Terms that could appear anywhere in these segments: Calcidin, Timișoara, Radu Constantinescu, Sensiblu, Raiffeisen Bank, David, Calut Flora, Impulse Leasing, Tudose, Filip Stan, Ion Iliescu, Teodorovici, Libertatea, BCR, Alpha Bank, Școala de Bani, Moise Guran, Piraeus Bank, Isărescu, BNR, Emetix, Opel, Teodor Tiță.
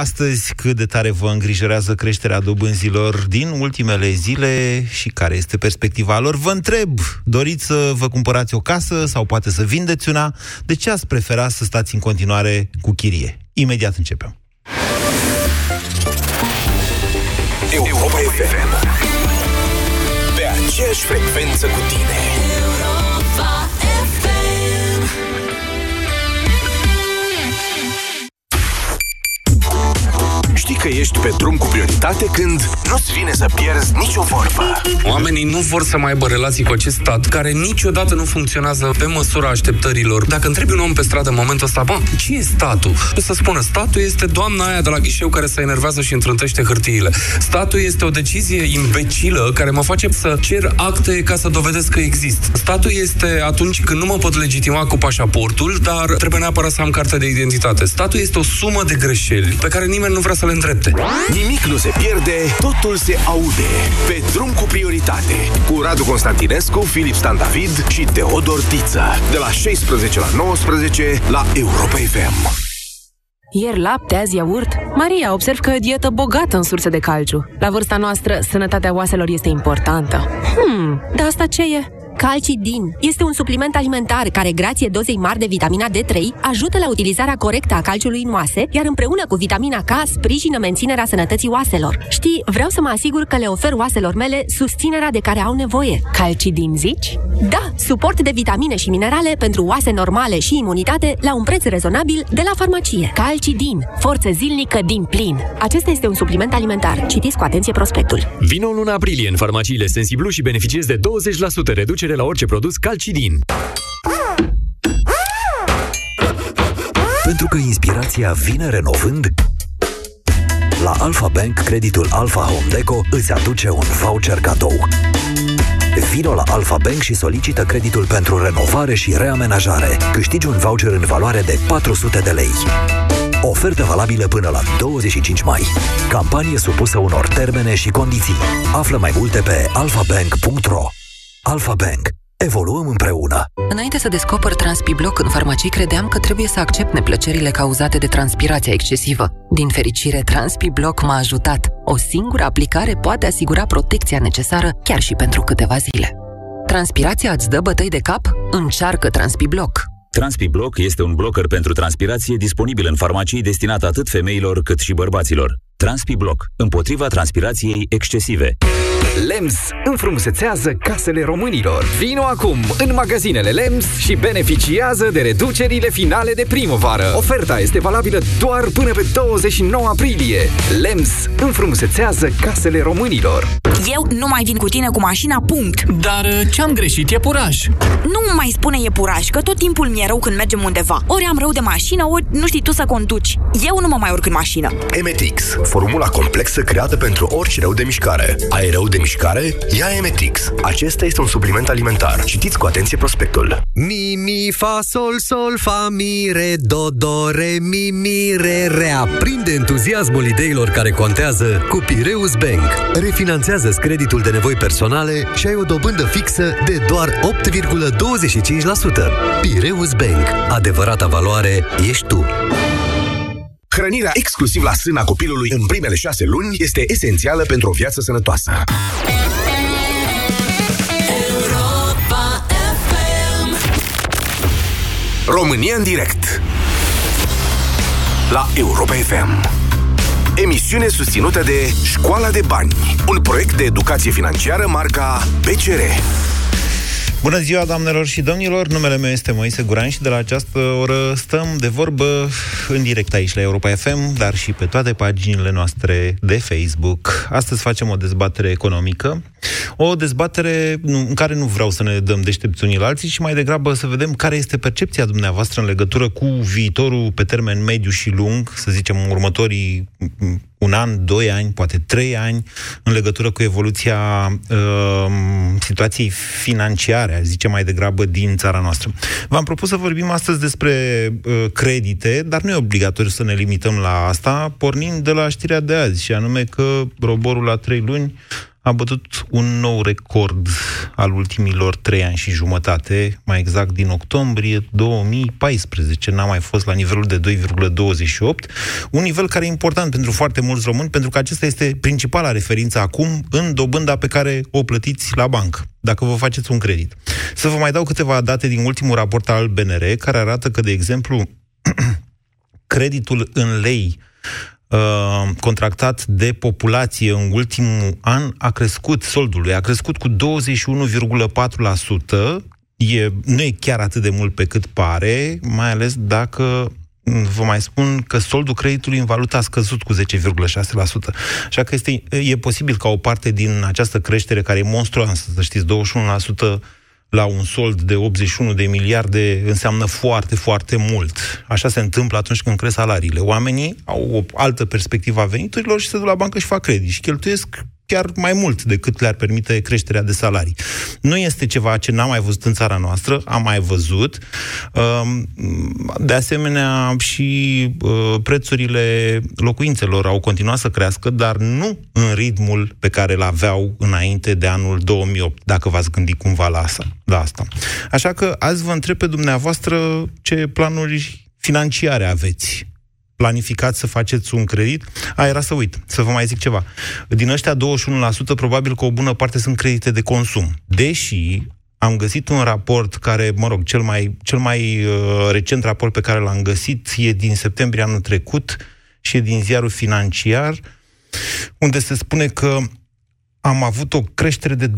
Astăzi, cât de tare vă îngrijorează creșterea dobânzilor din ultimele zile și care este perspectiva lor? Vă întreb, doriți să vă cumpărați o casă sau poate să vindeți una? De ce ați prefera să stați în continuare cu chirie? Imediat începem. Europa FM. Pe aceeași frecvență cu tine. Știi că ești pe drum cu prioritate când nu-ți vine să pierzi nicio vorbă. Oamenii nu vor să mai aibă relații cu acest stat care niciodată nu funcționează pe măsura așteptărilor. Dacă întrebi un om pe stradă în momentul ăsta, bă, ce e statul? O să spună, statul este doamna aia de la ghișeu care se enervează și întrântește hârtiile. Statul este o decizie imbecilă care mă face să cer acte ca să dovedesc că există. Statul este atunci când nu mă pot legitima cu pașaportul, dar trebuie neapărat să am cartea de identitate. Statul este o sumă de greșeli pe care nimeni nu vrea să le îndrepte. Nimic nu se pierde, totul se aude. Pe drum cu prioritate. Cu Radu Constantinescu, Filip Stan, David și Teodor Tiță. De la 16 la 19 la Europa FM. Ieri lapte, azi iaurt. Maria, observ că e o dietă bogată în surse de calciu. La vârsta noastră, sănătatea oaselor este importantă. Dar asta ce e? Calcidin este un supliment alimentar care, grație dozei mari de vitamina D3, ajută la utilizarea corectă a calciului în oase, iar împreună cu vitamina K sprijină menținerea sănătății oaselor. Știi, vreau să mă asigur că le ofer oaselor mele susținerea de care au nevoie. Calcidin, zici? Da, suport de vitamine și minerale pentru oase normale și imunitate la un preț rezonabil de la farmacie. Calcidin, forță zilnică din plin. Acesta este un supliment alimentar. Citiți cu atenție prospectul. Vino în luna aprilie în farmaciile Sensiblu și beneficiezi de 20% reducere la orice produs Calcidin. Pentru că inspirația vine renovând, la Alpha Bank, creditul Alpha Home Deco îți aduce un voucher cadou. Vino la Alpha Bank și solicită creditul pentru renovare și reamenajare. Câștigi un voucher în valoare de 400 de lei. Ofertă valabilă până la 25 mai. Campanie supusă unor termene și condiții. Află mai multe pe alphabank.ro. Alpha Bank. Evoluăm împreună. Înainte să descoper TranspiBlock în farmacii, credeam că trebuie să accept neplăcerile cauzate de transpirația excesivă. Din fericire, TranspiBlock m-a ajutat. O singură aplicare poate asigura protecția necesară chiar și pentru câteva zile. Transpirația îți dă bătăi de cap? Încearcă TranspiBlock. TranspiBlock este un blocker pentru transpirație disponibil în farmacii, destinat atât femeilor cât și bărbaților. TranspiBlock, împotriva transpirației excesive. Lem's înfrumusețează casele românilor. Vino acum în magazinele Lem's și beneficiază de reducerile finale de primăvară. Oferta este valabilă doar până pe 29 aprilie. Lem's înfrumusețează casele românilor. Eu nu mai vin cu tine cu mașina, punct. Dar ce-am greșit e puraj. Nu mai spune e puraj, că tot timpul mi-e rău când mergem undeva. Ori am rău de mașină, ori nu știi tu să conduci. Eu nu mă mai urc în mașină. Emetix, formula complexă creată pentru orice rău de mișcare. Ai rău de mișcare? Ia Emetix. Acesta este un supliment alimentar. Citiți cu atenție prospectul. Mi, mi, fa, sol, sol, fa, mi, re, do, do, re, mi, mi, re, rea. Prinde entuziasmul ideilor care contează cu Piraeus Bank. Refinanțează-ți creditul de nevoi personale și ai o dobândă fixă de doar 8,25%. Piraeus Bank. Adevărata valoare ești tu. Hrănirea exclusiv la sâna copilului în primele 6 luni este esențială pentru o viață sănătoasă. Europa FM. România în direct la Europa FM. Emisiune susținută de Școala de Bani, un proiect de educație financiară marca BCR. Bună ziua, doamnelor și domnilor! Numele meu este Moise Guran și de la această oră stăm de vorbă în direct aici la Europa FM, dar și pe toate paginile noastre de Facebook. Astăzi facem o dezbatere economică, o dezbatere în care nu vreau să ne dăm deștepți unii la alții, ci mai degrabă să vedem care este percepția dumneavoastră în legătură cu viitorul pe termen mediu și lung, să zicem următorii 1 an, 2 ani, poate 3 ani, în legătură cu evoluția situației financiare, zice mai degrabă, din țara noastră. V-am propus să vorbim astăzi despre credite, dar nu e obligatoriu să ne limităm la asta, pornind de la știrea de azi, și anume că roborul la 3 luni a bătut un nou record al ultimilor 3 ani și jumătate, mai exact din octombrie 2014. N-a mai fost la nivelul de 2,28, un nivel care e important pentru foarte mulți români, pentru că acesta este principala referință acum în dobânda pe care o plătiți la bancă, dacă vă faceți un credit. Să vă mai dau câteva date din ultimul raport al BNR, care arată că, de exemplu, creditul în lei contractat de populație în ultimul an a crescut, soldului, a crescut cu 21,4%. Nu e chiar atât de mult pe cât pare, mai ales dacă vă mai spun că soldul creditului în valută a scăzut cu 10,6%. Așa că e posibil ca o parte din această creștere, care e monstruoasă, să știți, 21%, la un sold de 81 de miliarde înseamnă foarte, foarte mult. Așa se întâmplă atunci când cresc salariile. Oamenii au o altă perspectivă a veniturilor și se duc la bancă și fac credit și cheltuiesc chiar mai mult decât le-ar permite creșterea de salarii. Nu este ceva ce n-am mai văzut în țara noastră, am mai văzut. De asemenea, și prețurile locuințelor au continuat să crească, dar nu în ritmul pe care îl aveau înainte de anul 2008, dacă v-ați gândit cumva la asta. Așa că azi vă întreb pe dumneavoastră ce planuri financiare aveți. Planificați să faceți un credit? Era să uit, să vă mai zic ceva. Din ăștia 21%, probabil că o bună parte sunt credite de consum. Deși am găsit un raport care, cel mai recent raport pe care l-am găsit e din septembrie anul trecut și e din ziarul financiar, unde se spune că am avut o creștere de 23%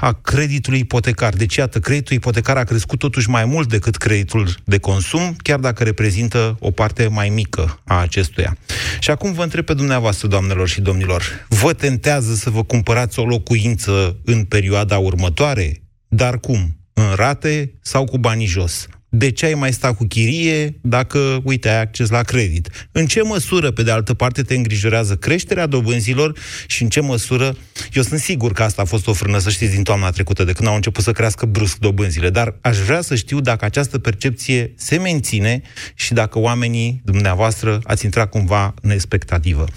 a creditului ipotecar. Deci, iată, creditul ipotecar a crescut totuși mai mult decât creditul de consum, chiar dacă reprezintă o parte mai mică a acestuia. Și acum vă întreb pe dumneavoastră, doamnelor și domnilor, vă tentează să vă cumpărați o locuință în perioada următoare? Dar cum? În rate sau cu banii jos? De ce ai mai sta cu chirie dacă, uite, ai acces la credit? În ce măsură, pe de altă parte, te îngrijorează creșterea dobânzilor și în ce măsură... Eu sunt sigur că asta a fost o frână, să știți, din toamna trecută, de când au început să crească brusc dobânzile, dar aș vrea să știu dacă această percepție se menține și dacă oamenii dumneavoastră ați intrat cumva în expectativă. 0372069599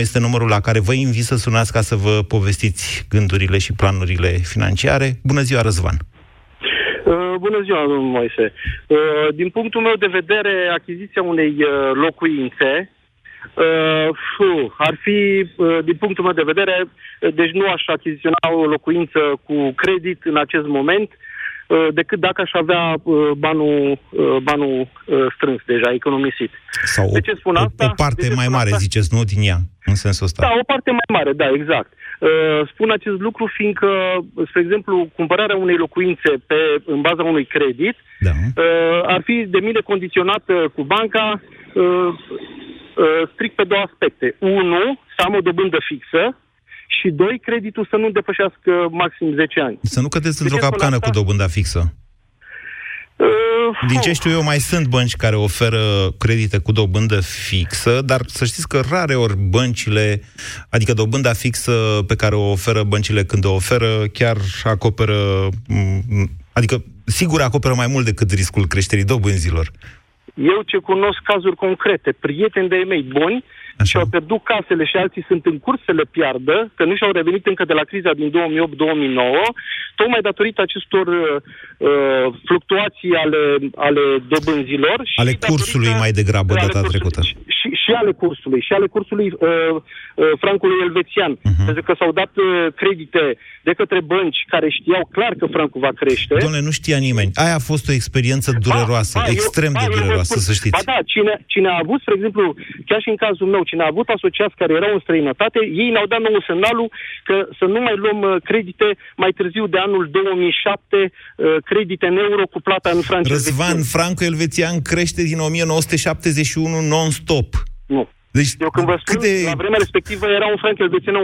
este numărul la care vă invit să sunați ca să vă povestiți gândurile și planurile financiare. Bună ziua, Răzvan! Bună ziua, domnul Moise. Din punctul meu de vedere, achiziția unei locuințe ar fi, din punctul meu de vedere, deci nu aș achiziționa o locuință cu credit în acest moment, decât dacă aș avea banul strâns deja, economisit. Sau de ce spun asta? O parte mai mare, asta? Ziceți, nu din ea, în sensul ăsta. Da, o parte mai mare, da, exact. Spun acest lucru fiindcă, spre exemplu, cumpărarea unei locuințe în baza unui credit, da, ar fi de mine condiționată cu banca strict pe două aspecte. 1, să am o dobândă fixă și 2, creditul să nu depășească maxim 10 ani. Să nu cădeți într-o capcană cu dobânda fixă. Din ce știu eu, mai sunt bănci care oferă credite cu dobândă fixă, dar să știți că rare ori băncile, adică dobânda fixă pe care o oferă băncile când o oferă, chiar acoperă, adică sigur acoperă mai mult decât riscul creșterii dobânzilor. Eu ce cunosc cazuri concrete, prieteni de-ai mei buni, așa, și-au pierdut casele și alții sunt în curs să le piardă, că nu și-au revenit încă de la criza din 2008-2009, tocmai datorită acestor fluctuații ale dobânzilor. Ale și cursului datorită, mai degrabă data trecută. Și ale cursului, francului elvețian. Uh-huh. Pentru că s-au dat credite de către bănci care știau clar că francul va crește. Doamne, nu știa nimeni. Aia a fost o experiență dureroasă, extrem de dureroasă, să știți. Ba da, cine a avut, spre exemplu, chiar și în cazul meu, cine a avut asociați care erau în străinătate, ei ne-au dat nouă semnalul că să nu mai luăm credite mai târziu de anul 2007, credite în euro cu plata în franc. Răzvan, francul elvețian crește din 1971 non-stop. Nu. Deci, eu când vă spun, la vremea respectivă era un franc elvețian 1,80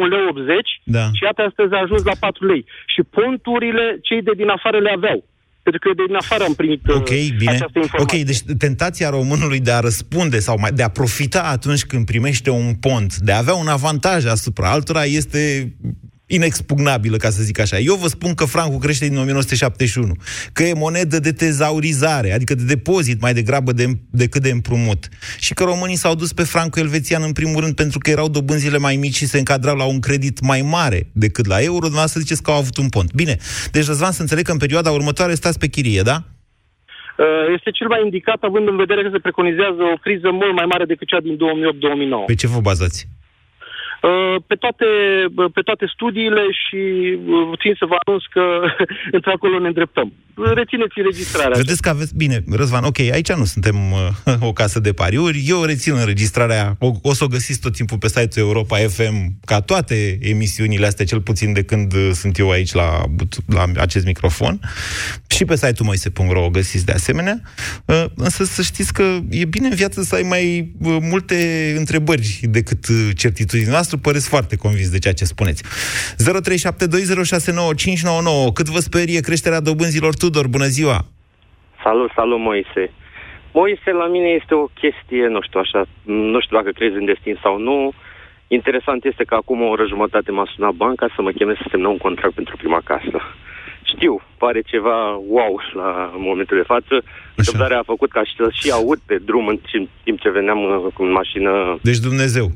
lei, da, și iată astăzi a ajuns la 4 lei. Și ponturile cei de din afară le aveau. Pentru că eu de din afară am primit această informație. Ok, deci tentația românului de a răspunde sau de a profita atunci când primește un pont, de a avea un avantaj asupra altora, este inexpugnabilă, ca să zic așa. Eu vă spun că francul crește din 1971, că e monedă de tezaurizare, adică de depozit mai degrabă decât de împrumut, și că românii s-au dus pe francul elvețian în primul rând pentru că erau dobânzile mai mici și se încadrau la un credit mai mare decât la euro. Dumneavoastră ziceți că au avut un pont. Bine, deci Răzvan, să înțeleg că în perioada următoare stați pe chirie, da? Este cel mai indicat, având în vedere că se preconizează o criză mult mai mare decât cea din 2008-2009. Pe ce vă bazați? Pe toate studiile și țin să vă anunț că într-acolo ne îndreptăm. Rețineți înregistrarea. Vedeți că aveți... Bine, Răzvan, ok, aici nu suntem o casă de pariuri. Eu rețin înregistrarea. O să o găsiți tot timpul pe site-ul Europa FM, ca toate emisiunile astea, cel puțin de când sunt eu aici la acest microfon. Și pe site-ul moise.ro o găsiți de asemenea. Însă să știți că e bine în viață să ai mai multe întrebări decât certitudinea noastră. Păreți foarte convins de ceea ce spuneți. 0372069599. Cât vă sperie creșterea dobânzilor, Tudor? Bună ziua! Salut, Moise! Moise, la mine este o chestie, nu știu dacă crezi în destin sau nu. Interesant este că acum o oră jumătate m-a sunat banca să mă cheme să semnăm un contract pentru prima casă. Știu, pare ceva wow la momentul de față. Întâmplarea a făcut ca și aud pe drum în timp ce veneam cu mașină. Deci Dumnezeu.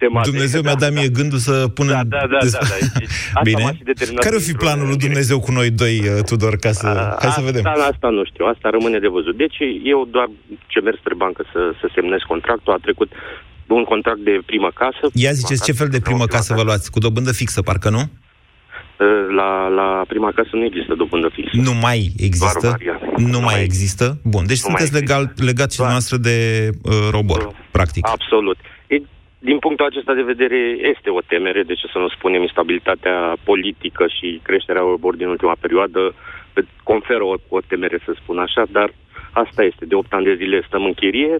Tema Dumnezeu mi-a dat mie gândul să punem... Da. Asta bine. M-a și determinat. Care o fi planul lui Dumnezeu cu noi doi, Tudor, ca să... Hai să vedem. Asta nu știu, asta rămâne de văzut. Deci eu doar ce mers spre bancă să semnez contractul, a trecut un contract de primă casă. Ia ziceți, ce fel de primă casă vă luați? Cu dobândă fixă, parcă nu? La prima casă nu există dobândă fixă. Nu mai există? Nu mai există? Bun, deci sunteți legat și dumneavoastră de robor, practic. Absolut. Din punctul acesta de vedere este o temere, de ce să nu spunem, instabilitatea politică și creșterea robor din ultima perioadă conferă o temere, să spun așa, dar asta este. De 8 ani de zile stăm în chirie.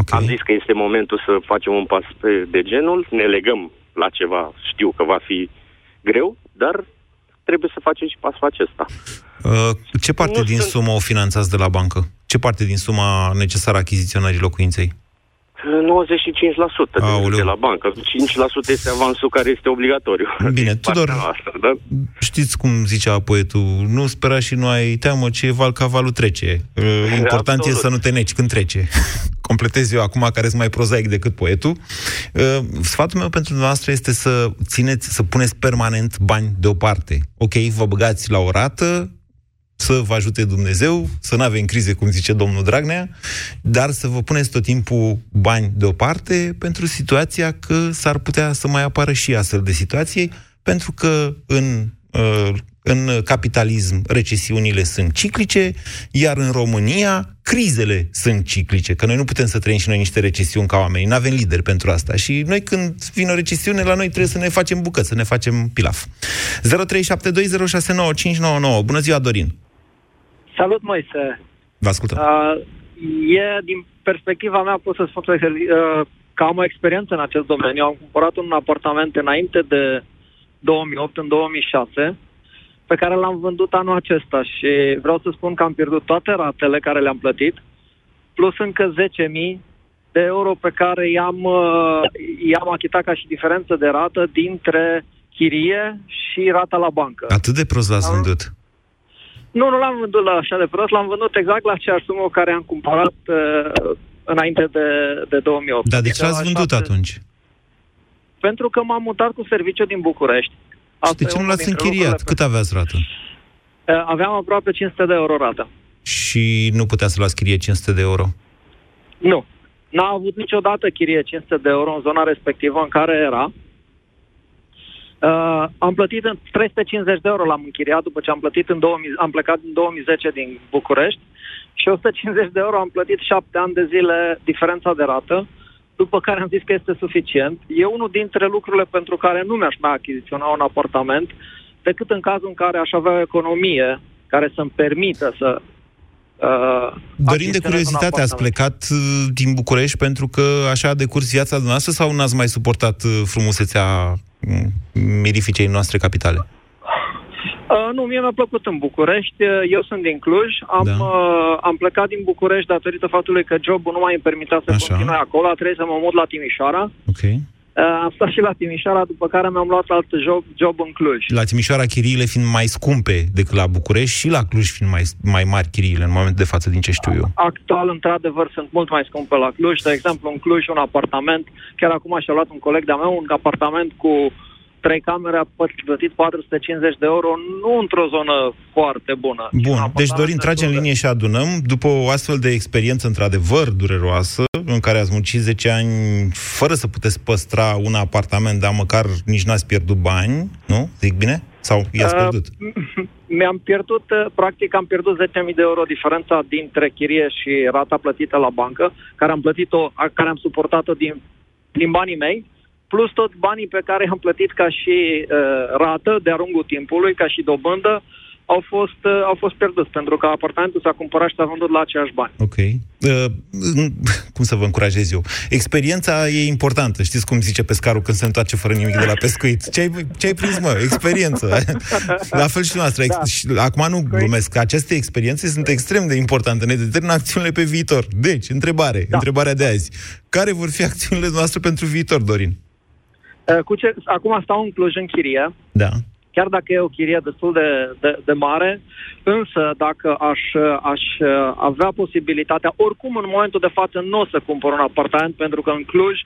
Okay. Am zis că este momentul să facem un pas de genul, ne legăm la ceva, știu că va fi greu, dar trebuie să facem și pasul acesta. Ce parte din sumă o finanțați de la bancă? Ce parte din suma necesară achiziționării locuinței? 95% de la bancă. 5% este avansul care este obligatoriu. Bine, Tudor, da? Știți cum zicea poetul, nu spera și nu ai teamă ce cavalul trece. Important e să nu te neci când trece. Completez eu acum, care sunt mai prozaic decât poetul. Sfatul meu pentru dumneavoastră este să puneți permanent bani deoparte. Ok, vă băgați la o rată, să vă ajute Dumnezeu, să nu avem crize, cum zice domnul Dragnea, dar să vă puneți tot timpul bani deoparte pentru situația că s-ar putea să mai apară și astfel de situații, pentru că în capitalism recesiunile sunt ciclice, iar în România crizele sunt ciclice, că noi nu putem să trăim și noi niște recesiuni ca oamenii, nu avem lideri pentru asta. Și noi, când vine o recesiune, la noi trebuie să ne facem bucăți, să ne facem pilaf. 0372069599. Bună ziua, Dorin! Salut, Moise! Vă ascultăm! Din perspectiva mea, pot să spun că am o experiență în acest domeniu. Am cumpărat un apartament înainte de 2008, în 2006, pe care l-am vândut anul acesta și vreau să spun că am pierdut toate ratele care le-am plătit, plus încă 10.000 de euro pe care i-am achitat ca și diferență de rată dintre chirie și rata la bancă. Atât de prost l-ați vândut? Nu, nu l-am vândut la așa de prost, l-am vândut exact la aceeași sumă care am cumpărat înainte de 2008. Dar de ce l-ați vândut atunci? Pentru că m-am mutat cu serviciu din București. De ce nu l-ați închiriat? Cât aveați rată? Aveam aproape 500 de euro rată. Și nu putea să-l chirie 500 de euro? Nu. N-a avut niciodată chirie 500 de euro în zona respectivă în care era. Am plătit 350 de euro l-am închiriat după ce am plecat în 2010 din București și 150 de euro am plătit 7 ani de zile diferența de rată, după care am zis că este suficient. E unul dintre lucrurile pentru care nu mi-aș mai achiziționa un apartament, decât în cazul în care aș avea o economie care să-mi permită să... Dorin, de curiozitate, ați plecat din București pentru că așa a decurs viața dumneavoastră sau n-ați mai suportat frumusețea mirificei noastre capitale? Nu, mie mi-a plăcut în București, eu sunt din Cluj, am plecat din București datorită faptului că jobul nu mai îmi permitea să continui acolo, a trebuit să mă mut la Timișoara. Okay. Am stat și la Timișoara, după care mi-am luat alt job în Cluj. La Timișoara chiriile fiind mai scumpe decât la București și la Cluj fiind mai mari chiriile în momentul de față, din ce știu eu. Actual, într-adevăr, sunt mult mai scumpe la Cluj. De exemplu, în Cluj, un apartament, chiar acum și-a luat un coleg de-a meu, un apartament cu 3 camere, a plătit 450 de euro, nu într-o zonă foarte bună. Bun, deci dorim, tragem linie și adunăm. După o astfel de experiență, într-adevăr, dureroasă, în care ați muncit 10 ani fără să puteți păstra un apartament, dar măcar nici n-ați pierdut bani, nu? Zic bine? Sau i-ați pierdut? Mi-am pierdut, practic am pierdut 10.000 de euro diferența dintre chirie și rata plătită la bancă, care am plătit-o, care am suportat-o din banii mei, plus tot banii pe care i-am plătit ca și rată de-a lungul timpului, ca și dobândă, au fost pierduți, pentru că apartamentul s-a cumpărat și s-a vândut la aceiași bani. Ok. Cum să vă încurajez eu? Experiența e importantă. Știți cum zice pescarul când se întoarce fără nimic de la pescuit? Ce-ai prins, mă? Experiență. La fel și noastră. Da. Acum nu glumesc. Aceste experiențe sunt extrem de importante. Ne determină acțiunile pe viitor. Deci, întrebare. Da. Întrebarea de azi. Care vor fi acțiunile noastre pentru viitor, Dorin? Acum stau în Cluj în chirie. Da. Chiar dacă e o chirie destul de mare, însă dacă aș avea posibilitatea, oricum în momentul de față nu o să cumpăr un apartament, pentru că în Cluj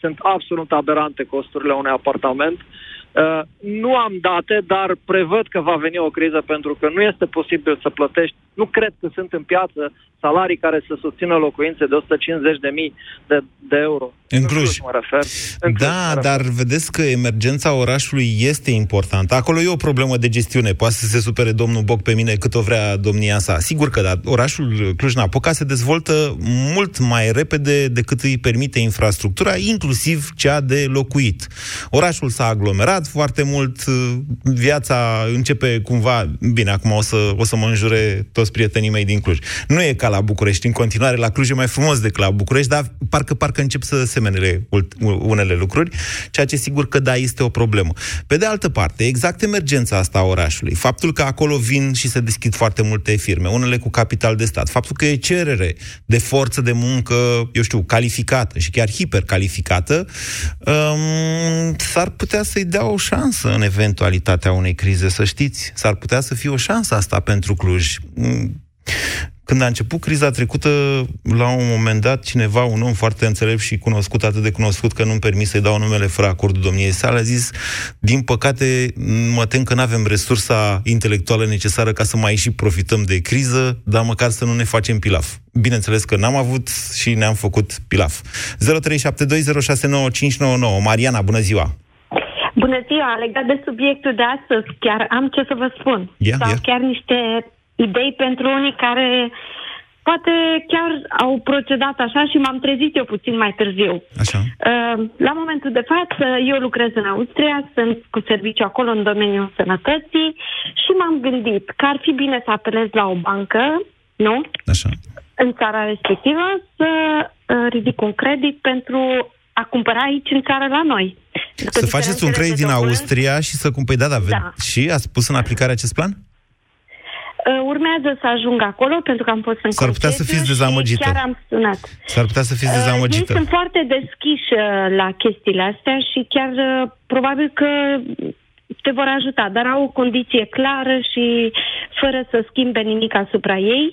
sunt absolut aberante costurile unui apartament. Nu am date, dar prevăd că va veni o criză, pentru că nu este posibil să plătești. Nu cred că sunt în piață salarii care să susțină locuințe de 150.000 de euro. În Cluj. Mă refer. Da, dar vedeți că emergența orașului este importantă. Acolo e o problemă de gestiune. Poate să se supere domnul Boc pe mine cât o vrea domnia sa. Sigur că da, orașul Cluj-Napoca se dezvoltă mult mai repede decât îi permite infrastructura, inclusiv cea de locuit. Orașul s-a aglomerat foarte mult, viața începe cumva... Bine, acum o să mă înjure toți prietenii mei din Cluj. Nu e ca la București. În continuare, la Cluj e mai frumos decât la București, dar parcă încep să se unele lucruri, ceea ce sigur că da, este o problemă. Pe de altă parte, exact emergența asta a orașului, faptul că acolo vin și se deschid foarte multe firme, unele cu capital de stat, faptul că e cerere de forță de muncă, eu știu, calificată și chiar hipercalificată, s-ar putea să-i dea o șansă în eventualitatea unei crize, să știți. S-ar putea să fie o șansă asta pentru Cluj. Când a început criza trecută, la un moment dat, cineva, un om foarte înțelept și cunoscut, atât de cunoscut că nu-mi permis să-i dau numele fără acordul domniei sale, a zis, din păcate, mă tem că n-avem resursa intelectuală necesară ca să mai și profităm de criză, dar măcar să nu ne facem pilaf. Bineînțeles că n-am avut și ne-am făcut pilaf. 0372069599. Mariana, bună ziua! Bună ziua! Legat de subiectul de astăzi, chiar am ce să vă spun. Chiar niște... idei pentru unii care poate chiar au procedat așa și m-am trezit eu puțin mai târziu. Așa. La momentul de față, eu lucrez în Austria, sunt cu serviciu acolo în domeniul sănătății și m-am gândit că ar fi bine să apelez la o bancă, nu? Așa. În țara respectivă, să ridic un credit pentru a cumpăra aici în țară la noi. Să faceți un credit din Austria și să cumpăi da. Și ați pus în aplicare acest plan? Urmează să ajung acolo, pentru că am fost în concediu. S-ar putea să fiți dezamăgită. Chiar am sunat. S-ar putea să fiți dezamăgită. Ei sunt foarte deschiși la chestiile astea și chiar probabil că te vor ajuta, dar au o condiție clară și fără să schimbe nimic asupra ei.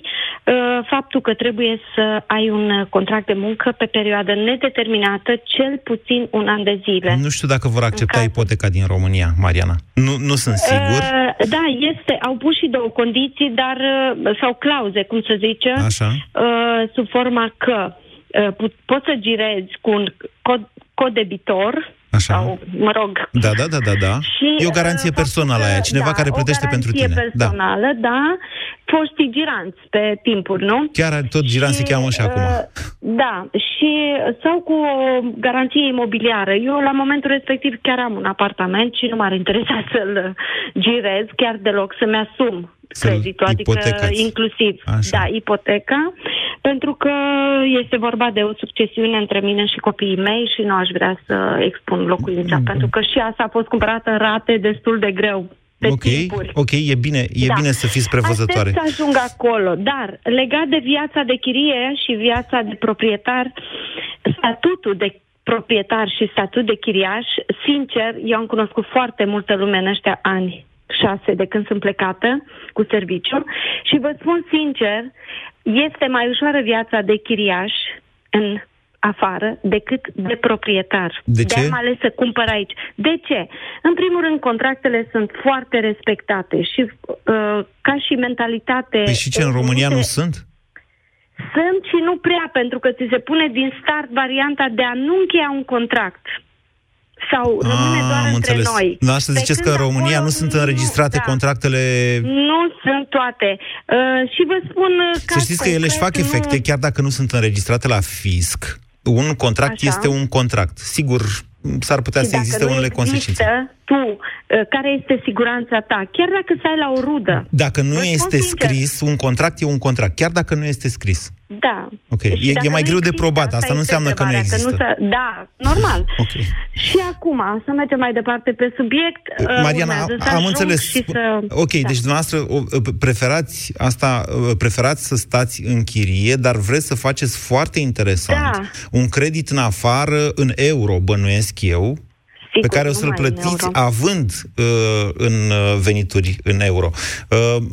Faptul că trebuie să ai un contract de muncă pe perioadă nedeterminată, cel puțin un an de zile. Nu știu dacă vor accepta ipoteca din România, Mariana. Nu sunt sigur. Da, este. Au pus și două condiții, dar sau clauze, cum se zice, sub forma că poți să girezi cu un codebitor. Așa. Sau, mă rog. Da. Și, e o garanție personală aia, cineva care plătește pentru tine. Garanție personală, da. Foștii giranți pe timpuri, nu? Chiar tot giranți se cheamă și acum. Da, și sau cu o garanție imobiliară. Eu la momentul respectiv chiar am un apartament și nu m-ar interesa să-l girez chiar deloc, să-mi asum creditul, adică inclusiv ipoteca, pentru că este vorba de o succesiune între mine și copiii mei și nu aș vrea să expun locuința, pentru că și asta a fost cumpărată în rate destul de greu. Ok, e bine să fiți prevăzătoare. Aștept să ajung acolo, dar legat de viața de chirie și viața de proprietar, statutul de proprietari și statut de chiriaș, sincer, eu am cunoscut foarte multă lume în ăștia ani 6 de când sunt plecată cu serviciu și vă spun sincer, este mai ușoară viața de chiriaș în afară decât de proprietar. De ce? De-am ales să cumpăr aici. De ce? În primul rând, contractele sunt foarte respectate și ca și mentalitate... Păi și ce, în România nu sunt? Sunt și nu prea, pentru că ți se pune din start varianta de a nu încheia un contract. Sau rămâne doar între noi. Dar asta ziceți că în România nu sunt înregistrate contractele... Nu sunt toate. Și vă spun că... Să știți că ele își fac efecte, chiar dacă nu sunt înregistrate la fisc. Un contract este un contract. Sigur, s-ar putea să existe unele consecințe. Tu, care este siguranța ta? Chiar dacă stai la o rudă. Dacă nu este scris, un contract e un contract. Chiar dacă nu este scris. Da. Okay. E mai greu de probat. Asta nu înseamnă că nu există. Da, normal. Okay. Și acum, să mergem mai departe pe subiect. Mariana, am înțeles. Ok, deci dumneavoastră preferați să stați în chirie, dar vreți să faceți foarte interesant un credit în afară, în euro, bănuiesc eu, pe care o să-l plătiți având în venituri în euro.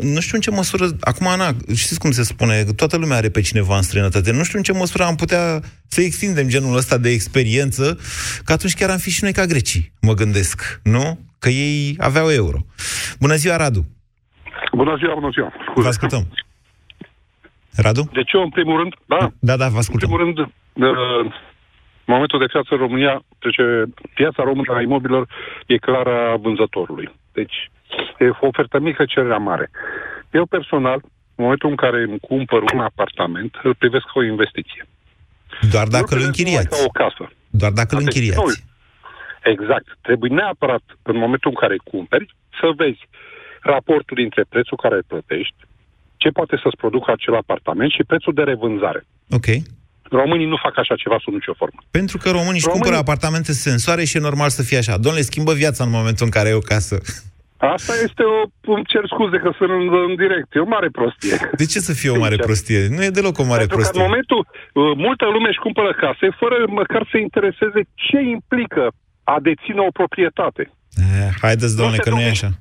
Nu știu în ce măsură... Acum, Ana, știți cum se spune? Toată lumea are pe cineva în străinătate. Nu știu în ce măsură am putea să extindem genul ăsta de experiență, că atunci chiar am fi și noi ca grecii, mă gândesc, nu? Că ei aveau euro. Bună ziua, Radu! Bună ziua, bună ziua! Scuze. Vă ascultăm. Radu? Deci eu, în primul rând... Da, vă ascultăm. În primul rând... În momentul de față, România, deci piața română a imobililor e clară a vânzătorului. Deci e ofertă mică, cererea mare. Eu personal, în momentul în care îmi cumpăr un apartament, îl privesc ca o investiție. Doar dacă îl închiriați. O casă. Doar dacă îl închiriați. Exact. Trebuie neapărat, în momentul în care îl cumperi, să vezi raportul dintre prețul care îl plătești, ce poate să-ți producă acel apartament și prețul de revânzare. Ok. Românii nu fac așa ceva sub nicio formă. Pentru că românii își cumpără apartamente sensoare și e normal să fie așa. Dom'le, schimbă viața în momentul în care ai o casă. Asta este o... Îmi cer scuze că sunt în direct. E o mare prostie. De ce să fie o mare prostie? Nu e deloc o mare prostie. Pentru că în momentul... Multă lume își cumpără case fără măcar să intereseze ce implică a deține o proprietate. Haideți, dom'le, că nu e așa.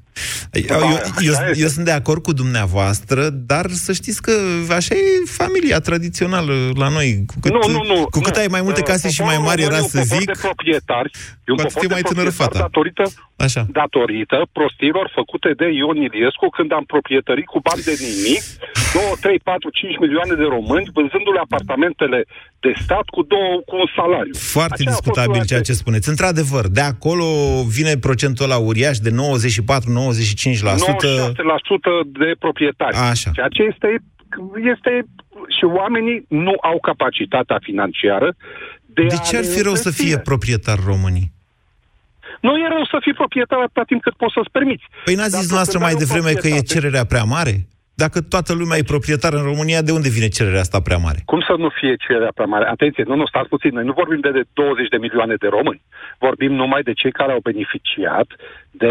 Eu sunt de acord cu dumneavoastră, dar să știți că așa e familia tradițională la noi. Cu cât ai mai multe case și mai mari, era să zic, cu atât e mai tânără fata. Datorită prostiilor făcute de Ion Iliescu când am proprietărit cu bani de nimic 2, 3, 4, 5 milioane de români, vânzându-le apartamentele de stat cu un salariu. Foarte discutabil ceea ce spuneți. Într-adevăr, de acolo vine procentul ăla uriaș de 94-95%... 96% de proprietari. Așa. Ceea ce este... Și oamenii nu au capacitatea financiară de ce ar fi rău să fie proprietari românii? Nu e rău să fii proprietar atâta timp cât poți să-ți permiți. Păi n-a zis noastră mai devreme că e cererea prea mare? Dacă toată lumea e proprietară în România, de unde vine cererea asta prea mare? Cum să nu fie cererea prea mare? Atenție, stați puțin, noi nu vorbim de 20 de milioane de români. Vorbim numai de cei care au beneficiat de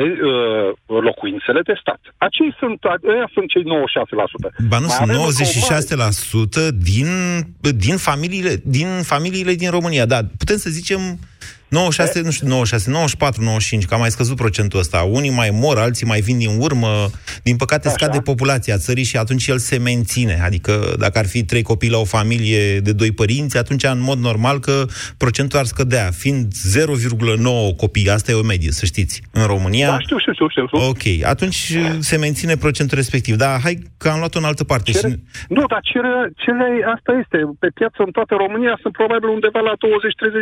locuințele de stat. Aceia sunt cei 96%. Ba nu, sunt 96% din familiile din România. Da, putem să zicem 96, nu știu, 96, 94, 95, că a mai scăzut procentul ăsta. Unii mai mor, alții mai vin din urmă. Din păcate scade populația țării și atunci el se menține. Adică dacă ar fi 3 copii la o familie de 2 părinți, atunci în mod normal că procentul ar scădea, fiind 0,9 copii. Asta e o medie, să știți, în România. Da, știu. Ok, atunci se menține procentul respectiv. Dar hai că am luat-o în altă parte. Asta este. Pe piață în toată România sunt probabil undeva la 20-30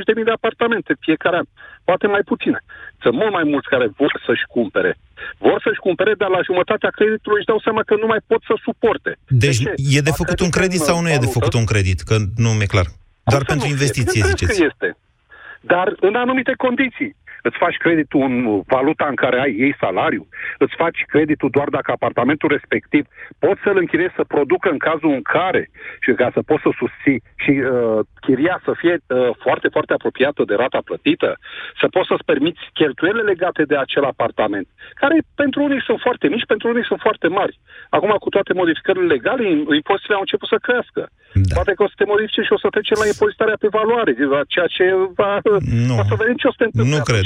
de mii de apartamente fiecare an, poate mai puține. Sunt mult mai mulți care vor să-și cumpere. Vor să-și cumpere, dar la jumătatea creditului își dau seama că nu mai pot să suporte. Deci e de făcut un credit sau nu e de făcut un credit? Că nu mi-e clar. Doar pentru investiție, ziceți. Dar în anumite condiții. Îți faci creditul în valuta în care ai ei salariu, îți faci creditul doar dacă apartamentul respectiv poți să-l închiriezi să producă în cazul în care, și ca să poți să susții și chiria să fie foarte, foarte apropiată de rata plătită, să poți să-ți permiți cheltuielile legate de acel apartament, care pentru unii sunt foarte mici, pentru unii sunt foarte mari. Acum, cu toate modificările legale, impozitele au început să crească. Da. Poate că o să te modifice și o să trecem la impozitarea pe valoare, ceea ce va... Nu. O să vedem ce o să te întâmple.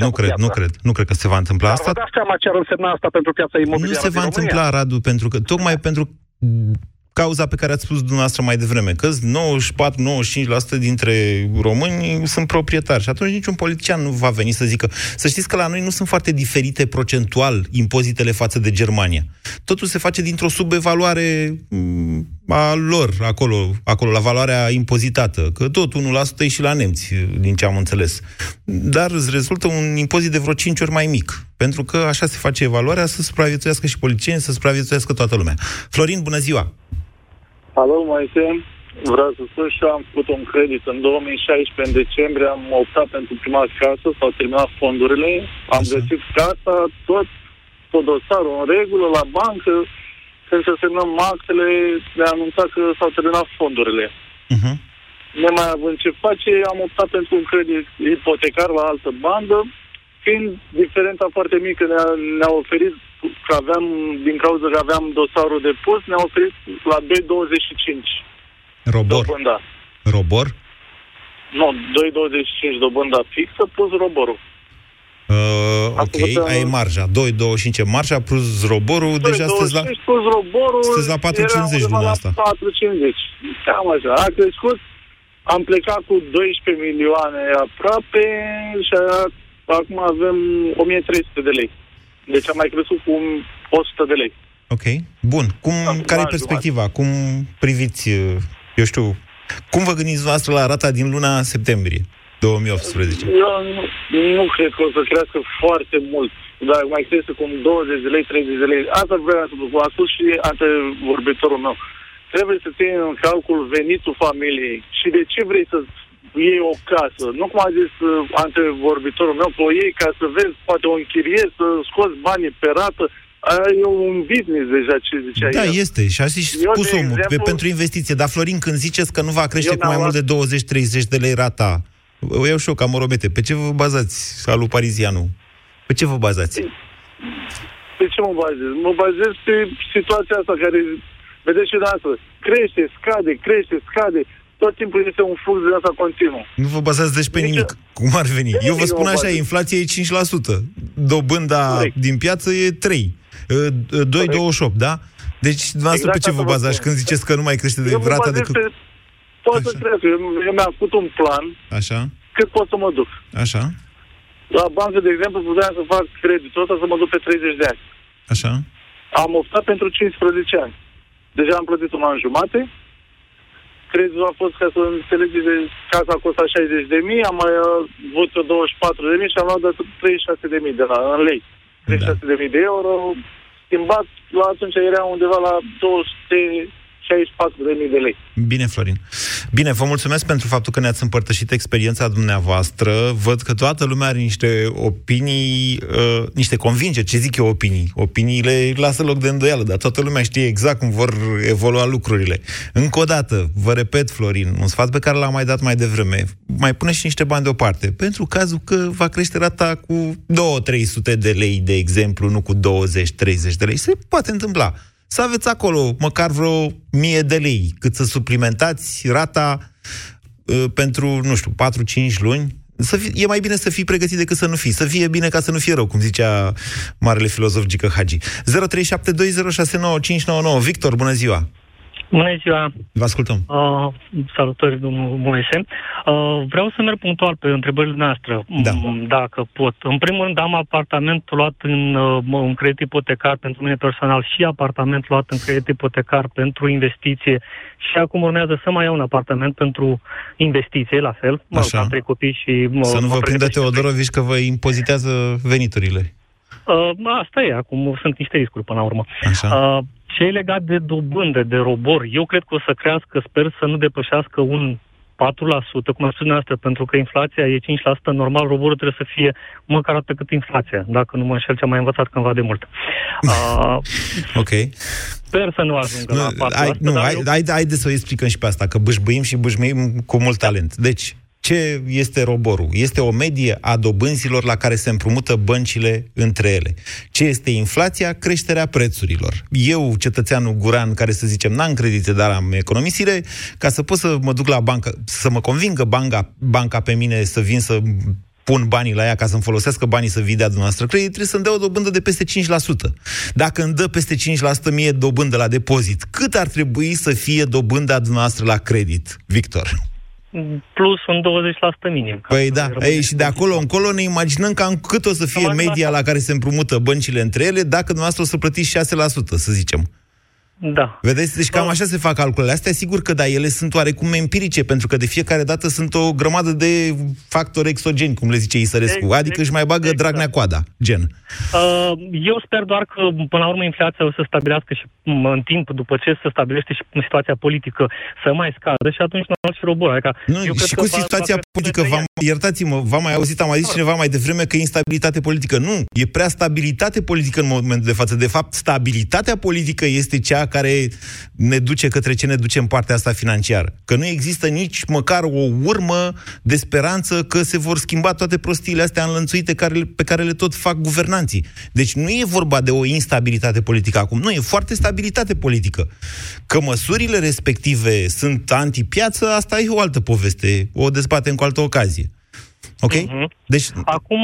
Nu cred că se va întâmpla asta. Dar vă dați seama ce ar însemna asta pentru piața imobiliară. Nu se va întâmpla, Radu, pentru că, tocmai pentru cauza pe care ați spus dumneavoastră mai devreme, că 94-95% dintre români sunt proprietari și atunci niciun politician nu va veni să zică... Să știți că la noi nu sunt foarte diferite procentual impozitele față de Germania. Totul se face dintr-o subevaluare a lor, acolo la valoarea impozitată, că tot 1% e și la nemți, din ce am înțeles. Dar îți rezultă un impozit de vreo 5 ori mai mic, pentru că așa se face evaluarea, să supraviețuiască și politicienii, să supraviețuiască toată lumea. Florin, bună ziua! Alo, Moise, vreau să spun și eu, am făcut un credit în 2016, în decembrie, am optat pentru prima casă, s-au terminat fondurile, am găsit casa, tot dosarul în regulă, la bancă, când se semnăm actele, le-a anunțat că s-au terminat fondurile. Nemai având ce face, am optat pentru un credit ipotecar la altă bandă, fiind diferența foarte mică, ne-a oferit, că aveam, din cauza că aveam dosarul depus, ne-a oferit la 2,25. Robor? Dobânda. Robor? Nu, 2,25 dobânda fixă plus roborul. Ok, ai marja. 2,25 marja plus roborul. 2,25 deja plus roborul. Sunteți la 4,50 dumneavoastră. La 4,50. Cam așa. A crescut. Am plecat cu 12 milioane aproape și acum avem 1.300 de lei. Deci am mai crescut cu 100 de lei. Ok, bun. Care e perspectiva? Cum priviți, eu știu, cum vă gândiți dumneavoastră la rata din luna septembrie 2018? Eu nu cred că o să crească foarte mult, dar mai crește cu 20 de lei, 30 de lei. Asta vreau să vă spun și antevorbitorul meu. Trebuie să ții în calcul venitul familiei și de ce vrei să iei o casă. Nu cum a zis antevorbitorul meu, că o iei ca să vezi, poate o închiriezi, să scoți banii pe rată. E un business deja, ce zicea el. Da, este. Și a spus omul, pentru investiție. Dar, Florin, când ziceți că nu va crește cu mai mult de 20-30 de lei rata, o iau și eu ca moromete. Pe ce vă bazați, alu Parizianu? Pe ce vă bazați? Pe ce mă bazez? Mă bazez pe situația asta care, vedeți și de crește, scade, crește, scade. Tot timpul este un flux de asta continuu. Nu vă bazați deci pe nimic, cum ar veni. Eu vă spun așa, inflația e 5%, dobânda din piață e 3, 2,28, da? Deci, dumneavoastră, exact pe ce vă bazați când ziceți că nu mai crește de rata decât... Poate să trec, eu mi-am făcut un plan, așa, cât pot să mă duc. Așa. La bancă, de exemplu, puteam să fac creditul ăsta să mă duc pe 30 de ani. Așa. Am optat pentru 15 ani. Deja am plătit un an jumate. Creditul a fost, ca să înțelegeți, de casa a costat 60.000, am mai avut 24.000 și am luat de 36.000 de la, în lei. 36.000 de euro, schimbat, la atunci era undeva la 264.000 de lei. Bine, Florin. Bine, vă mulțumesc pentru faptul că ne-ați împărtășit experiența dumneavoastră. Văd că toată lumea are niște opinii, niște convingeri, ce zic eu opinii. Opiniile lasă loc de îndoială, dar toată lumea știe exact cum vor evolua lucrurile. Încă o dată, vă repet, Florin, un sfat pe care l-am mai dat mai devreme, mai pune și niște bani deoparte, pentru cazul că va crește rata cu 2-300 de lei, de exemplu, nu cu 20-30 de lei. Se poate întâmpla. Să aveți acolo măcar vreo 1.000 de lei, cât să suplimentați rata pentru, nu știu, 4-5 luni. E mai bine să fii pregătit decât să nu fii. Să fie bine ca să nu fie rău, cum zicea marele filozof Gică Hagi. 0372069599. Victor, bună ziua! Bună ziua! Vă ascultăm! Salutări, domnul Moise! Vreau să merg punctual pe întrebările noastre, dacă pot. În primul rând, am apartament luat în credit ipotecar pentru mine personal și apartament luat în credit ipotecar pentru investiție și acum urmează să mai iau un apartament pentru investiție, la fel. Așa. Am trei copii și... să nu vă prindă Teodorovici că vă impozitează veniturile. Asta e, acum sunt niște riscuri până la urmă. Așa. Ce e legat de dobândă, de robor, eu cred că o să crească, sper să nu depășească un 4%, cum spune asta, pentru că inflația e 5%, normal, roborul trebuie să fie măcar atât cât inflația, dacă nu mă înșel ce am mai învățat cândva de mult. Ok. Sper să nu ajungă la 4%. Haideți să o explicăm și pe asta, că bâșbâim și bâșbâim cu mult talent. Deci, ce este roborul? Este o medie a dobânzilor la care se împrumută băncile între ele. Ce este inflația? Creșterea prețurilor. Eu, cetățeanul Guran, care să zicem, n-am credite, dar am economisire, ca să pot să mă duc la bancă, să mă convingă banca pe mine să vin să pun banii la ea ca să-mi folosească banii să vii de-a dumneavoastră credit, trebuie să-mi dea o dobândă de peste 5%. Dacă îmi dă peste 5% mie dobândă la depozit, cât ar trebui să fie dobânda dumneavoastră la credit, Victor? Plus un 20% minim. Păi da, ei, și de acolo încolo ne imaginăm cam cât o să fie media la care se împrumută băncile între ele, dacă dumneavoastră o să plătiți 6%, să zicem. Da. Vedeți? Deci cam așa se fac calculele. Astea sigur că da, ele sunt oarecum empirice, pentru că de fiecare dată sunt o grămadă de factori exogeni, cum le zice Isărescu. Adică își mai bagă Dragnea coada, gen. Eu sper doar că până la urmă inflația o să stabilească și în timp, după ce se stabilește și situația politică, să mai scadă și atunci n-am și robor. Adică, nu, eu și cu situația politică, iertați-mă, v-am mai auzit, am mai zis cineva mai devreme că e instabilitate politică. Nu, e prea stabilitate politică în momentul de față. De fapt, stabilitatea politică este cea care ne duce către ce ne duce în partea asta financiară. Că nu există nici măcar o urmă de speranță că se vor schimba toate prostiile astea înlănțuite pe care le tot fac guvernanții. Deci nu e vorba de o instabilitate politică acum. Nu, e foarte stabilitate politică. Că măsurile respective sunt antipiață, asta e o altă poveste. O dezbatem cu altă ocazie. Ok? Uh-huh. Deci, acum,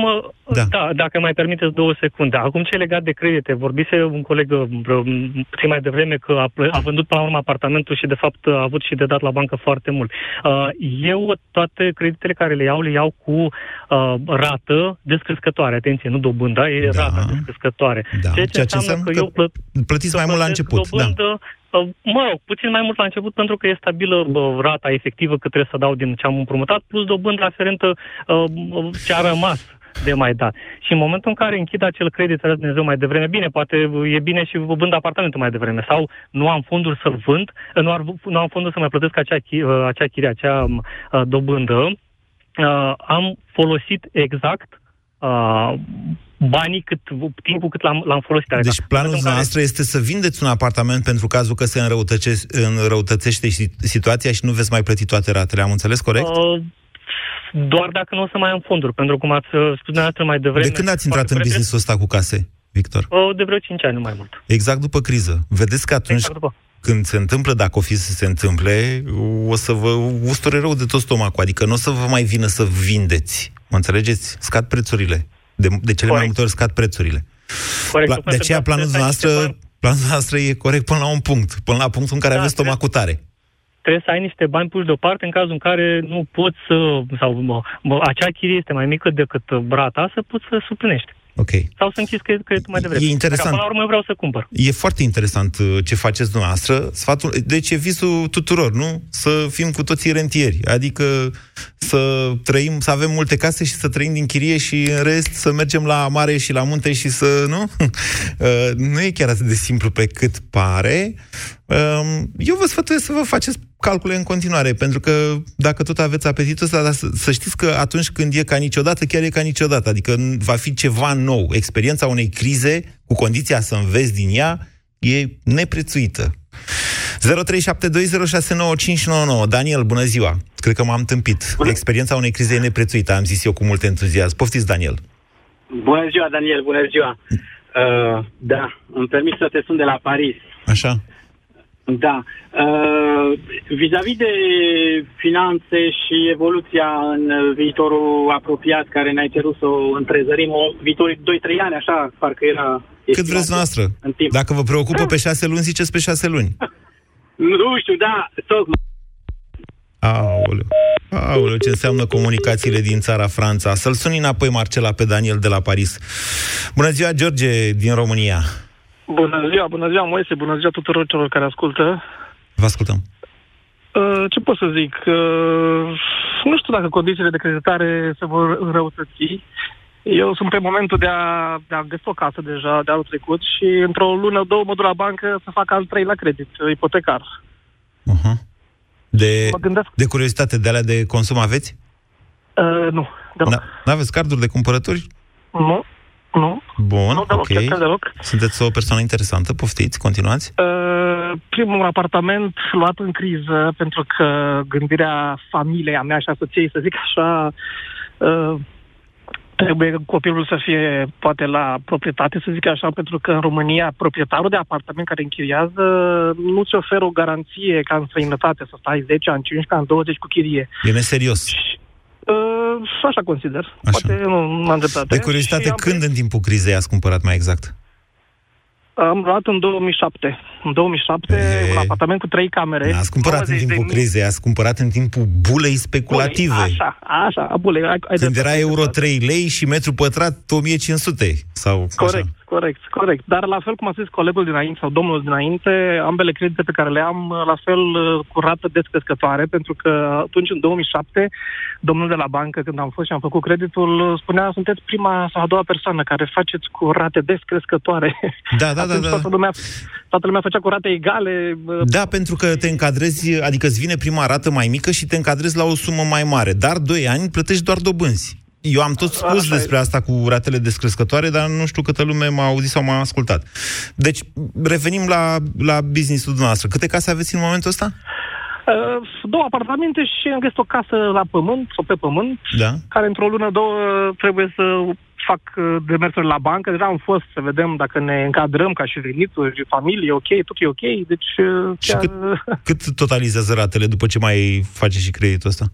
da, dacă mai permiteți 2 secunde. Acum ce legat de credite, vorbise un coleg puțin mai devreme că a vândut până la urmă apartamentul și de fapt a avut și de dat la bancă foarte mult. Eu toate creditele care le iau cu rată descrescătoare. Atenție, nu dobânda, e rata descrescătoare. Da. Ceea ce înseamnă că eu plătiți mai mult la început. Dobândă, mă rog, puțin mai mult la început, pentru că e stabilă rata efectivă că trebuie să dau din ce am împrumutat, plus dobândă aferentă ce a rămas de mai dat. Și în momentul în care închid acel credit, să arăt Dumnezeu mai devreme, bine, poate e bine și vând apartamentul mai devreme, sau nu am fonduri să-l vând, nu am fonduri să mai plătesc acea chirie, acea dobândă, am folosit exact banii timpul cât l-am folosit. Deci planul noastră este să vindeți un apartament pentru cazul că se înrăutățește situația și nu veți mai plăti toate ratele. Am înțeles corect? Doar dacă nu o să mai am fonduri, pentru cum ați spus mai devreme... De când ați intrat în business-ul ăsta cu case, Victor? De vreo 5 ani, nu mai mult. Exact după criză. Vedeți că atunci... Exact după. Când se întâmplă, dacă o fi să se întâmple, o să vă usture rău de tot stomacul. Adică nu o să vă mai vină să vindeți. Mă înțelegeți? Scad prețurile. De cele mai multe ori scad prețurile. Corect. De aceea planul noastră e corect până la un punct. Până la punctul în care aveți stomacul tare. Trebuie să ai niște bani puși deoparte în cazul în care nu poți acea chirie este mai mică decât rata, să poți să suplinești. Okay. Sau să închizi creditul mai devreme. E interesant. Până la urmă vreau să cumpăr. E foarte interesant ce faceți dumneavoastră. Sfatul, deci e visul tuturor, nu? Să fim cu toții rentieri. Adică să trăim, să avem multe case și să trăim din chirie și în rest să mergem la mare și la munte și să... Nu? Nu e chiar atât de simplu pe cât pare. Eu vă sfătuiesc să vă faceți calcule în continuare, pentru că dacă tot aveți apetitul ăsta, să știți că atunci când e ca niciodată, chiar e ca niciodată. Adică va fi ceva nou. Experiența unei crize, cu condiția să înveți din ea, e neprețuită. 0372069599. Daniel, bună ziua! Cred că m-am tâmpit. Experiența unei crize e neprețuită, am zis eu cu mult entuziasm. Poftiți, Daniel! Bună ziua, Daniel! Bună ziua! Da, îmi permis să te sun de la Paris. Așa. Da. Vis-a-vis de finanțe și evoluția în viitorul apropiat, care ne-ai cerut să o întrezărim, viitorii 2-3 ani, așa, parcă era... Cât vreți noastră? Dacă vă preocupă pe 6 luni, ziceți pe 6 luni. Nu știu, da, tocmai. Aoleu, ce înseamnă comunicațiile din țara Franța. Să-l suni înapoi, Marcela, pe Daniel de la Paris. Bună ziua, George, din România. Bună ziua, Moise, bună ziua tuturor celor care ascultă. Vă ascultăm. Ce pot să zic? Nu știu dacă condițiile de creditare se vor înrăutăți. Eu sunt pe momentul de a găsi o casă deja de anul trecut și într-o lună, 2 mă duc la bancă să fac al 3 la credit, ipotecar. Uh-huh. De curiozitate, de alea de consum aveți? Nu. N-aveți carduri de cumpărături? Nu. Nu. Bun, nu, deloc, ok. Deloc. Sunteți o persoană interesantă, poftiți, continuați. Primul apartament luat în criză, pentru că gândirea familiei a mea și a soției, să zic așa, trebuie copilul să fie poate la proprietate, să zic așa, pentru că în România proprietarul de apartament care închiriază nu ți oferă o garanție ca în străinătate, să stai 10 ani, 15 ani, 20 cu chirie. E neserios. Așa consider. Așa. Poate nu am dreptate. De curiozitate, când în timpul crizei ați cumpărat mai exact? Am luat în 2007. În 2007, un apartament cu 3 camere. N-ați cumpărat în timpul crizei, ați cumpărat în timpul bulei speculative. Așa, bulei. Când era euro 3 lei și metru pătrat 1500. Sau corect. Dar la fel cum a zis colegul dinainte sau domnul dinainte, ambele credite pe care le am, la fel cu rată descrescătoare, pentru că atunci, în 2007, domnul de la bancă, când am fost și am făcut creditul, spunea, sunteți prima sau a doua persoană care faceți cu rate descrescătoare. Da. Toată lumea făcea cu rate egale. Da, pentru că te încadrezi, adică îți vine prima rată mai mică și te încadrezi la o sumă mai mare, dar 2 ani plătești doar dobânzi. Eu am tot spus despre asta cu ratele descrescătoare, dar nu știu câtă lume m-a auzit sau m-a ascultat. Deci, revenim la business-ul dumneavoastră. Câte case aveți în momentul ăsta? 2 apartamente și am găsit o casă la pământ, sau pe pământ, care într-o lună, 2, trebuie să fac demersuri la bancă. Deja am fost să vedem dacă ne încadrăm ca și venituri, familie, ok, tot e ok. Deci, chiar... Și cât totalizează ratele după ce mai face și creditul ăsta?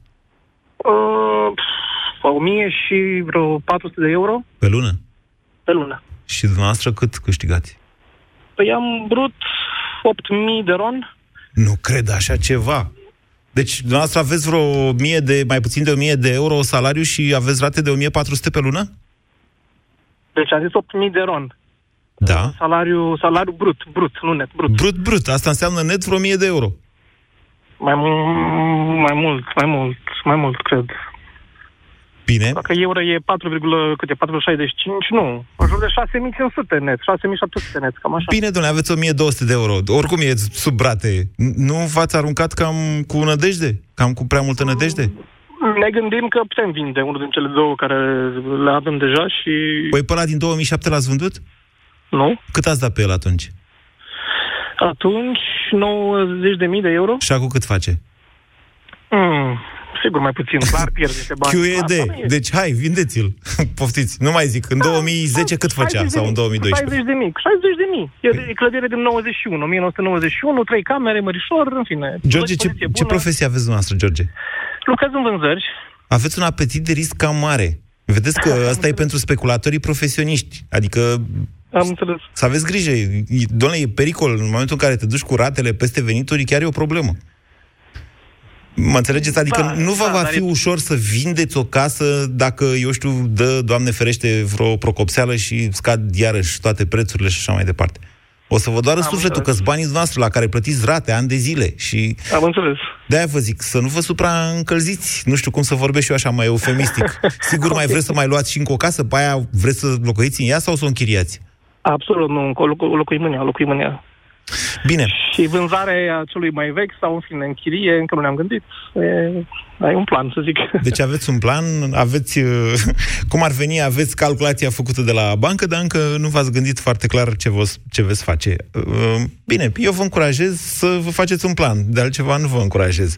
1000 și vreo 400 de euro. Pe lună? Pe lună. Și dumneavoastră cât câștigați? Păi am brut 8.000 de RON. Nu cred așa ceva. Deci dumneavoastră aveți vreo 1000 de, mai puțin de 1000 de euro salariu și aveți rate de 1400 pe lună? Deci am zis 8.000 de RON. Da. Salariu brut, nu net, brut. Brut, asta înseamnă net vreo 1000 de euro. Mai mult, cred. Bine. Dacă euro e 4,65, nu. În jur de 6.500 net, 6.700 net, cam așa. Bine, domnule, aveți 1.200 de euro. Oricum e sub rate. Nu v-ați aruncat cam cu nădejde? Cam cu prea multă nădejde? Ne gândim că putem vinde unul din cele 2 care le avem deja și... Păi pe ăla din 2007 l-ați vândut? Nu. Cât ați dat pe el atunci? Atunci 90.000 de euro. Și acum cât face? Sigur, mai puțin, clar pierde niște bani. QED, deci hai, vindeți-l. Poftiți, nu mai zic, în 2010 cât făcea? Sau în 2012? 60 de mii. E clădire din 1991, 3 camere, mărișor, în fine. George, ce profesie aveți dumneavoastră, George? Lucrez în vânzări. Aveți un apetit de risc cam mare. Vedeți că asta e pentru speculatorii profesioniști. Adică... Am înțeles. Să aveți grijă. Doamne, e pericol. În momentul în care te duci cu ratele peste venituri, chiar e o problemă. Mă înțelegeți? Adică nu va fi ușor să vindeți o casă dacă, eu știu, dă, Doamne ferește, vreo procopseală și scad iarăși toate prețurile și așa mai departe. O să vă doară sufletul că-s banii noastre la care plătiți rate ani de zile și... Am înțeles. De-aia vă zic, să nu vă supraîncălziți. Nu știu cum să vorbesc și eu așa mai eufemistic. Sigur, mai vreți să mai luați și încă o casă? Pe aia vreți să locuiți în ea sau să o închiriați? Absolut, nu. Locuim în ea. Bine. Și vânzarea celui mai vechi sau în fine în chirie, încă nu ne-am gândit. Ai un plan, să zic. Deci aveți un plan, aveți, cum ar veni, aveți calculația făcută de la bancă, dar încă nu v-ați gândit foarte clar ce veți face. Bine, eu vă încurajez să vă faceți un plan, de altceva nu vă încurajez.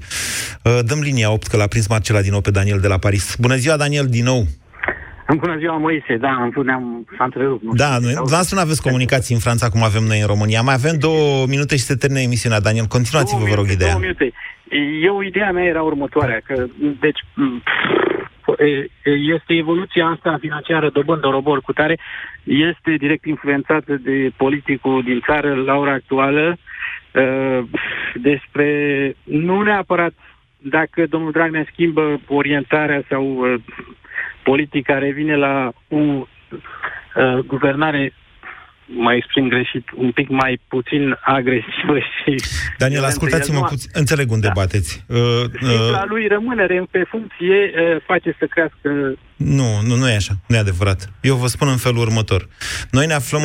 Dăm linia 8, că l-a prins Marcela din nou pe Daniel de la Paris. Bună ziua, Daniel, din nou! Bună ziua, Moise, s-a întrerupt. Da, dumneavoastră nu aveți comunicații în Franța cum avem noi în România. Mai avem 2 minute și se termină emisiunea, Daniel. Continuați-vă, vă rog, ideea. 2 minute. Ideea mea era următoarea, că, deci, este evoluția asta financiară, dobândă, robor, cu tare, este direct influențată de politicul din țară la ora actuală, despre, nu neapărat dacă domnul Dragnea schimbă orientarea sau... politica revine la o guvernare, mai exprim greșit, un pic mai puțin agresivă și... Daniel, ascultați-mă, înțeleg unde bateți. Singura lui rămânere pe funcție face să crească Nu e așa, nu e adevărat. Eu vă spun în felul următor. Noi ne aflăm,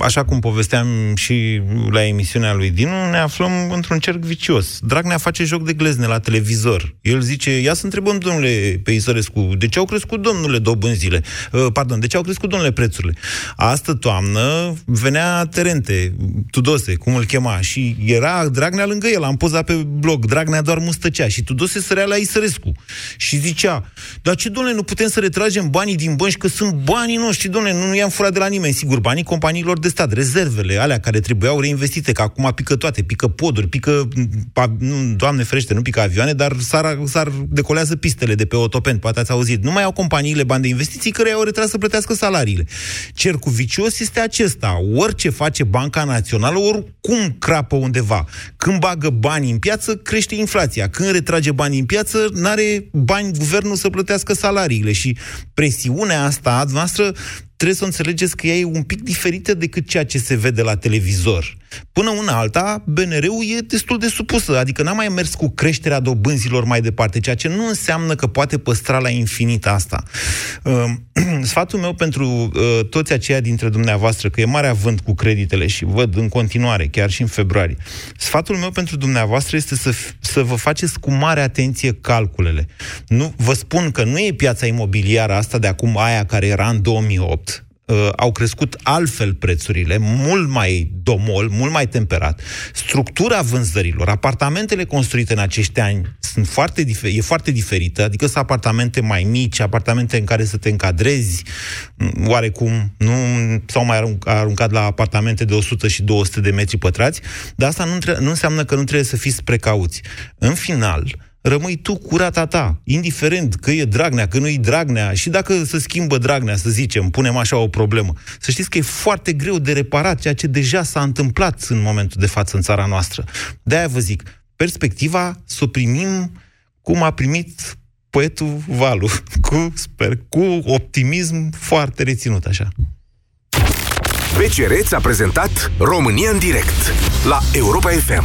așa cum povesteam și la emisiunea lui Dinu, ne aflăm într-un cerc vicios. Dragnea face joc de glezne la televizor. El zice, ia să întrebăm, domnule Peisărescu, de ce au crescut, domnule, dobânzile? De ce au crescut, domnule, prețurile? Astă toamnă venea Terente, Tudose, cum îl chema, și era Dragnea lângă el, am pozat pe blog, Dragnea doar mustăcea și Tudose sărea la Isărescu și zicea, dar ce, domnule, nu putem să tragem banii din bănci, că sunt banii noștri, domnule, nu i-am furat de la nimeni, sigur, banii companiilor de stat, rezervele alea care trebuiau reinvestite, că acum pică toate, pică poduri, pică, nu, Doamne ferește, nu pică avioane, dar decolează pistele de pe Otopen, poate ați auzit, nu mai au companiile bani de investiții, care au retras să plătească salariile. Cercul vicios este acesta, orice face Banca Națională, oricum crapă undeva. Când bagă bani în piață, crește inflația, când retrage bani în piață, n-are bani guvernul să plătească salariile și presiunea asta noastră trebuie să înțelegeți că ea e un pic diferită decât ceea ce se vede la televizor. Până una alta, BNR-ul e destul de supusă, adică n-a mai mers cu creșterea dobânzilor mai departe, ceea ce nu înseamnă că poate păstra la infinit asta. Sfatul meu pentru toți aceia dintre dumneavoastră, că e mare avânt cu creditele și văd în continuare, chiar și în februarie, sfatul meu pentru dumneavoastră este să vă faceți cu mare atenție calculele. Nu, vă spun că nu e piața imobiliară asta de acum aia care era în 2008. Au crescut altfel prețurile, mult mai domol, mult mai temperat. Structura vânzărilor, apartamentele construite în acești ani e foarte diferită, adică sunt apartamente mai mici, apartamente în care să te încadrezi, oarecum nu s-au mai aruncat la apartamente de 100 și 200 de metri pătrați, dar asta nu înseamnă că nu trebuie să fiți precauți. În final, rămâi tu cu rata ta, indiferent că e Dragnea, că nu-i Dragnea, și dacă se schimbă Dragnea, să zicem, punem așa o problemă, să știți că e foarte greu de reparat ceea ce deja s-a întâmplat în momentul de față în țara noastră. De-aia vă zic, perspectiva să o primim cum a primit poetul Valu, cu optimism foarte reținut, așa. BCR ți-a prezentat România în direct la Europa FM.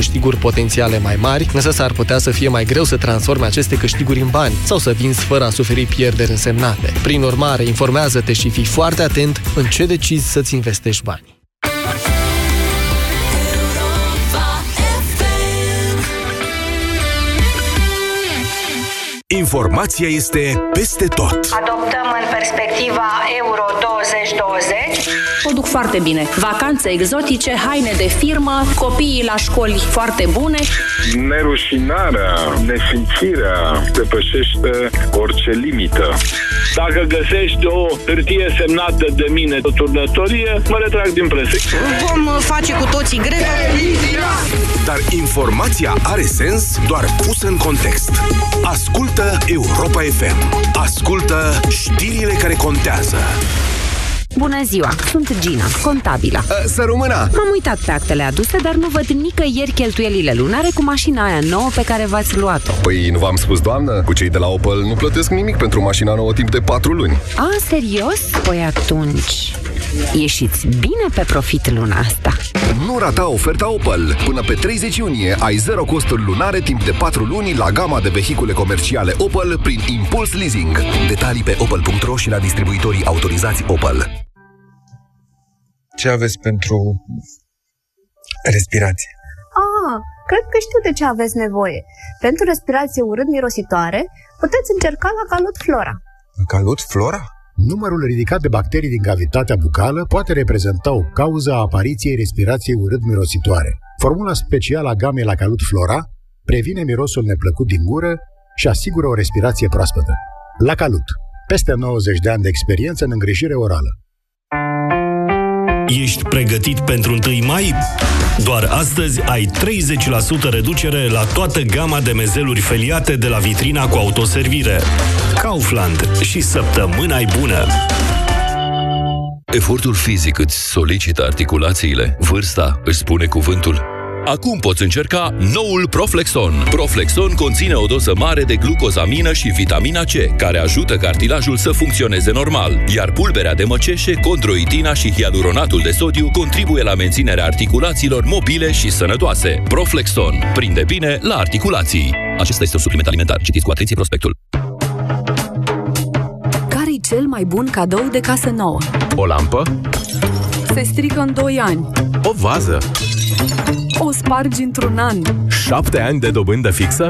câștiguri potențiale mai mari, însă s-ar putea să fie mai greu să transforme aceste câștiguri în bani sau să vinzi fără a suferi pierderi însemnate. Prin urmare, informează-te și fii foarte atent în ce decizi să-ți investești banii. Informația este peste tot. Adoptăm în perspectiva Euro 2020. O duc foarte bine. Vacanțe exotice, haine de firmă, copiii la școli foarte bune. Nerușinarea, nesimțirea depășește orice limită. Dacă găsești o hârtie semnată de mine de turnătorie, mă retrag din presă. Vom face cu toții grevă. Dar informația are sens doar pusă în context. Ascultă Europa FM. Ascultă știrile care contează. Bună ziua, sunt Gina, contabila. Să rămână! M-am uitat pe actele aduse, dar nu văd nicăieri cheltuielile lunare cu mașina aia nouă pe care v-ați luat-o. Păi, nu v-am spus, doamnă? Cu cei de la Opel nu plătesc nimic pentru mașina nouă timp de 4 luni. A, serios? Păi atunci, ieșiți bine pe profit luna asta. Nu rata oferta Opel. Până pe 30 iunie ai zero costuri lunare timp de 4 luni la gama de vehicule comerciale Opel prin Impulse Leasing. Detalii pe opel.ro și la distribuitorii autorizați Opel. Ce aveți pentru respirație? Cred că știu de ce aveți nevoie. Pentru respirație urât-mirositoare, puteți încerca la Calut Flora. Calut Flora? Numărul ridicat de bacterii din cavitatea bucală poate reprezenta o cauză a apariției respirației urât-mirositoare. Formula specială a gamei la Calut Flora previne mirosul neplăcut din gură și asigură o respirație proaspătă. La Calut, peste 90 de ani de experiență în îngrijire orală. Ești pregătit pentru 1 mai? Doar astăzi ai 30% reducere la toată gama de mezeluri feliate de la vitrina cu autoservire. Kaufland și săptămâna-i bună! Efortul fizic îți solicită articulațiile. Vârsta îți spune cuvântul. Acum poți încerca noul Proflexon. Proflexon conține o doză mare de glucozamină și vitamina C, care ajută cartilajul să funcționeze normal, iar pulberea de măceșe, condroitina și hialuronatul de sodiu contribuie la menținerea articulațiilor mobile și sănătoase. Proflexon. Prinde bine la articulații. Acesta este un supliment alimentar. Citiți cu atenție prospectul. Care-i cel mai bun cadou de casă nouă? O lampă? Se strică în 2 ani. O vază? O spargi într-un an. 7 ani de dobândă fixă?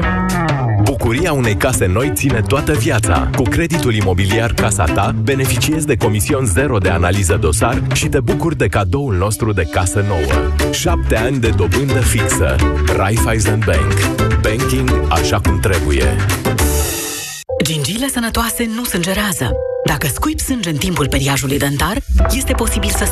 Bucuria unei case noi ține toată viața. Cu creditul imobiliar Casa Ta, beneficiezi de comision zero de analiză dosar și te bucuri de cadoul nostru de casă nouă. 7 ani de dobândă fixă. Raiffeisen Bank. Banking așa cum trebuie. Gingile sănătoase nu sângerează. Dacă scuipi sânge în timpul periajului dentar, este posibil să